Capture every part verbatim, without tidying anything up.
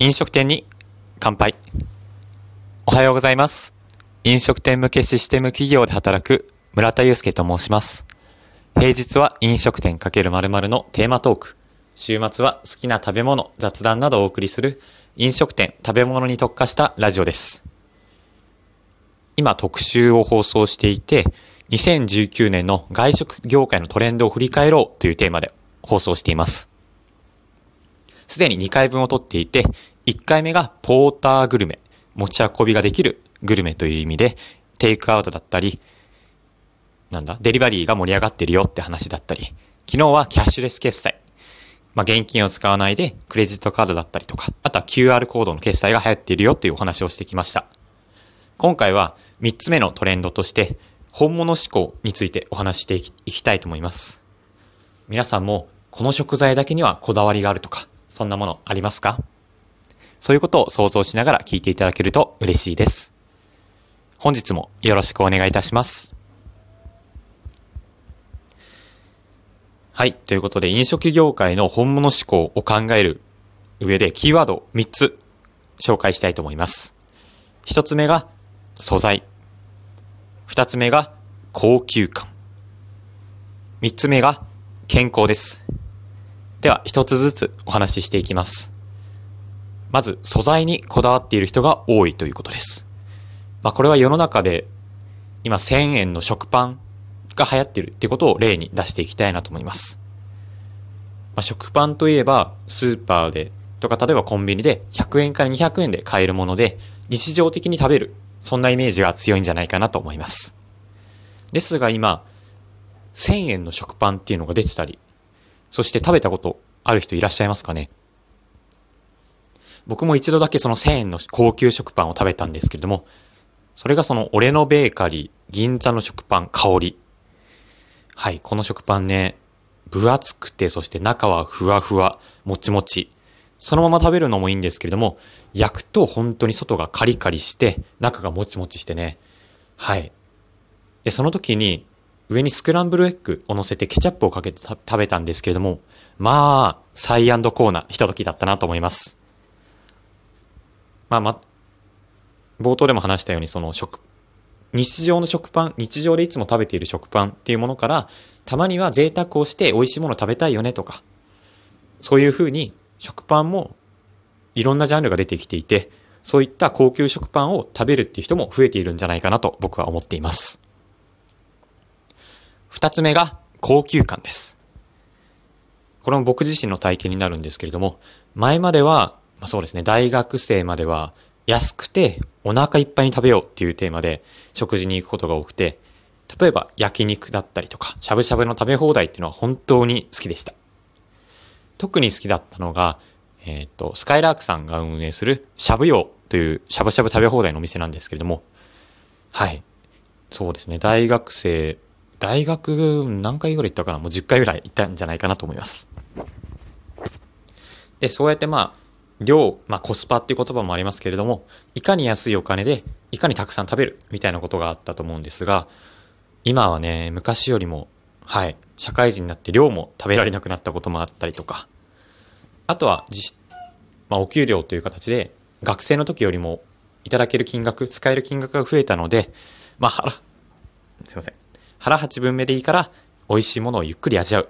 飲食店に乾杯。おはようございます。飲食店向けシステム企業で働く村田祐介と申します。平日は飲食店×○○のテーマトーク、週末は好きな食べ物、雑談などをお送りする飲食店、食べ物に特化したラジオです。今特集を放送していて、にせんじゅうきゅうねんの外食業界のトレンドを振り返ろうというテーマで放送しています。すでににかいぶんを撮っていて、いっかいめがポーターグルメ、持ち運びができるグルメという意味で、テイクアウトだったり、なんだ、デリバリーが盛り上がってるよって話だったり、昨日はキャッシュレス決済、まあ、現金を使わないでクレジットカードだったりとか、あとは キューアール コードの決済が流行っているよというお話をしてきました。今回はみっつめのトレンドとして、本物志向についてお話していきたいと思います。皆さんもこの食材だけにはこだわりがあるとか、そんなものありますか？そういうことを想像しながら聞いていただけると嬉しいです。本日もよろしくお願いいたします。はい、ということで飲食業界の本物志向を考える上でキーワードをみっつ紹介したいと思います。ひとつめが素材。ふたつめが高級感。みっつめが健康です。では一つずつお話ししていきます。まず素材にこだわっている人が多いということです。まあ、これは世の中で今せんえんの食パンが流行っているということを例に出していきたいなと思います。まあ、食パンといえばスーパーでとか例えばコンビニでひゃくえんからにひゃくえんで買えるもので、日常的に食べる、そんなイメージが強いんじゃないかなと思います。ですが今せんえんの食パンっていうのが出てたり、そして食べたことある人いらっしゃいますかね。僕も一度だけそのせんえんの高級食パンを食べたんですけれども、それがその俺のベーカリー銀座の食パン香り。はい、この食パンね、分厚くて、そして中はふわふわもちもち、そのまま食べるのもいいんですけれども、焼くと本当に外がカリカリして中がもちもちしてね。はい。で、その時に上にスクランブルエッグを乗せてケチャップをかけて食べたんですけれども、まあ、サイアンドコーなひとときだったなと思います。まあ、ま、冒頭でも話したように、その食、日常の食パン、日常でいつも食べている食パンっていうものから、たまには贅沢をして美味しいもの食べたいよねとか、そういうふうに食パンもいろんなジャンルが出てきていて、そういった高級食パンを食べるっていう人も増えているんじゃないかなと僕は思っています。二つ目が高級感です。これも僕自身の体験になるんですけれども、前までは、まあ、そうですね、大学生までは安くてお腹いっぱいに食べようっていうテーマで食事に行くことが多くて、例えば焼肉だったりとか、しゃぶしゃぶの食べ放題っていうのは本当に好きでした。特に好きだったのが、えっと、スカイラークさんが運営するしゃぶ葉というしゃぶしゃぶ食べ放題のお店なんですけれども、はい、そうですね、大学生、大学何回ぐらい行ったかな、もうじゅっかいぐらい行ったんじゃないかなと思います。で、そうやってまあ、量、まあコスパっていう言葉もありますけれども、いかに安いお金で、いかにたくさん食べるみたいなことがあったと思うんですが、今はね、昔よりも、はい、社会人になって量も食べられなくなったこともあったりとか、あとは自、まあお給料という形で、学生の時よりもいただける金額、使える金額が増えたので、まあ腹、すいません。腹八分目でいいから美味しいものをゆっくり味わう。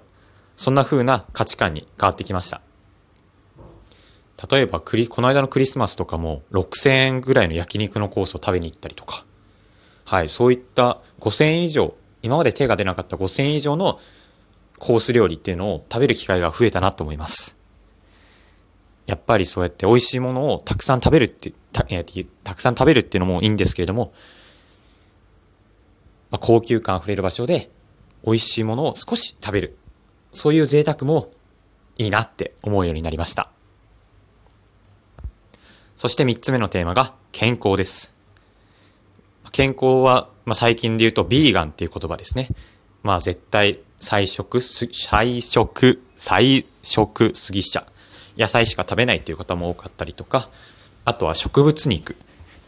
そんな風な価値観に変わってきました。例えばクリ、この間のクリスマスとかもろくせんえんぐらいの焼肉のコースを食べに行ったりとか。はい、そういったごせんえん以上、今まで手が出なかったごせんえん以上のコース料理っていうのを食べる機会が増えたなと思います。やっぱりそうやって美味しいものをたくさん食べるって、た、えー、たくさん食べるっていうのもいいんですけれども、高級感あふれる場所で美味しいものを少し食べる。そういう贅沢もいいなって思うようになりました。そしてみっつめのテーマが健康です。健康は、まあ、最近で言うとビーガンっていう言葉ですね。まあ絶対菜食、菜食、菜食主義者。野菜しか食べないっていう方も多かったりとか、あとは植物肉っ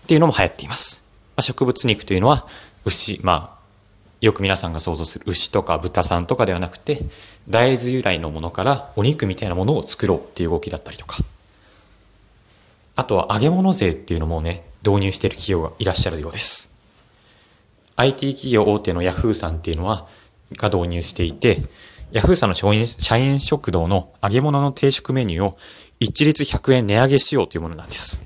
ていうのも流行っています。まあ、植物肉というのは牛、まあ、よく皆さんが想像する牛とか豚さんとかではなくて、大豆由来のものからお肉みたいなものを作ろうっていう動きだったりとか、あとは揚げ物税っていうのもね、導入している企業がいらっしゃるようです。アイティー 企業大手のヤフーさんっていうのは、が導入していて、ヤフーさんの社員、社員食堂の揚げ物の定食メニューを一律ひゃくえん値上げしようというものなんです。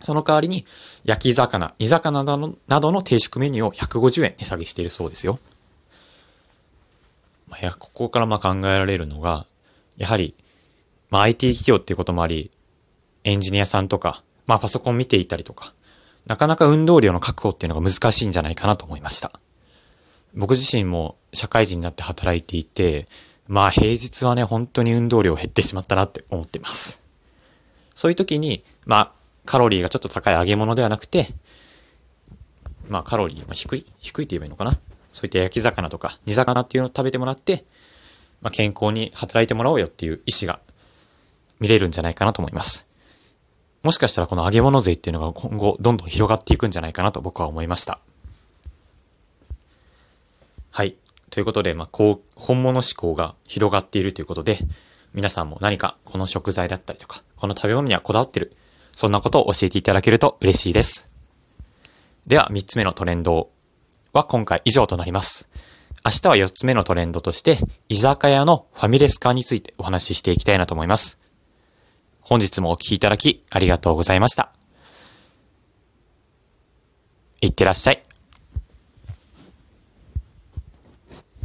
その代わりに、焼き魚、煮魚など などの定食メニューをひゃくごじゅうえん値下げしているそうですよ。まあ、ここからまあ考えられるのが、やはり、まあ、アイティー 企業っていうこともあり、エンジニアさんとか、まあ、パソコン見ていたりとか、なかなか運動量の確保っていうのが難しいんじゃないかなと思いました。僕自身も社会人になって働いていて、まあ平日はね、本当に運動量減ってしまったなって思っています。そういう時に、まあカロリーがちょっと高い揚げ物ではなくて、まあカロリーが低い、低いって言えばいいのかな。そういった焼き魚とか煮魚っていうのを食べてもらって、まあ健康に働いてもらおうよっていう意思が見れるんじゃないかなと思います。もしかしたらこの揚げ物税っていうのが今後どんどん広がっていくんじゃないかなと僕は思いました。はい。ということで、まあ、こう、本物志向が広がっているということで、皆さんも何かこの食材だったりとか、この食べ物にはこだわってる、そんなことを教えていただけると嬉しいです。では、みっつめのトレンドは今回以上となります。明日はよっつめのトレンドとして、居酒屋のファミレス化についてお話ししていきたいなと思います。本日もお聞きいただきありがとうございました。いってらっしゃい。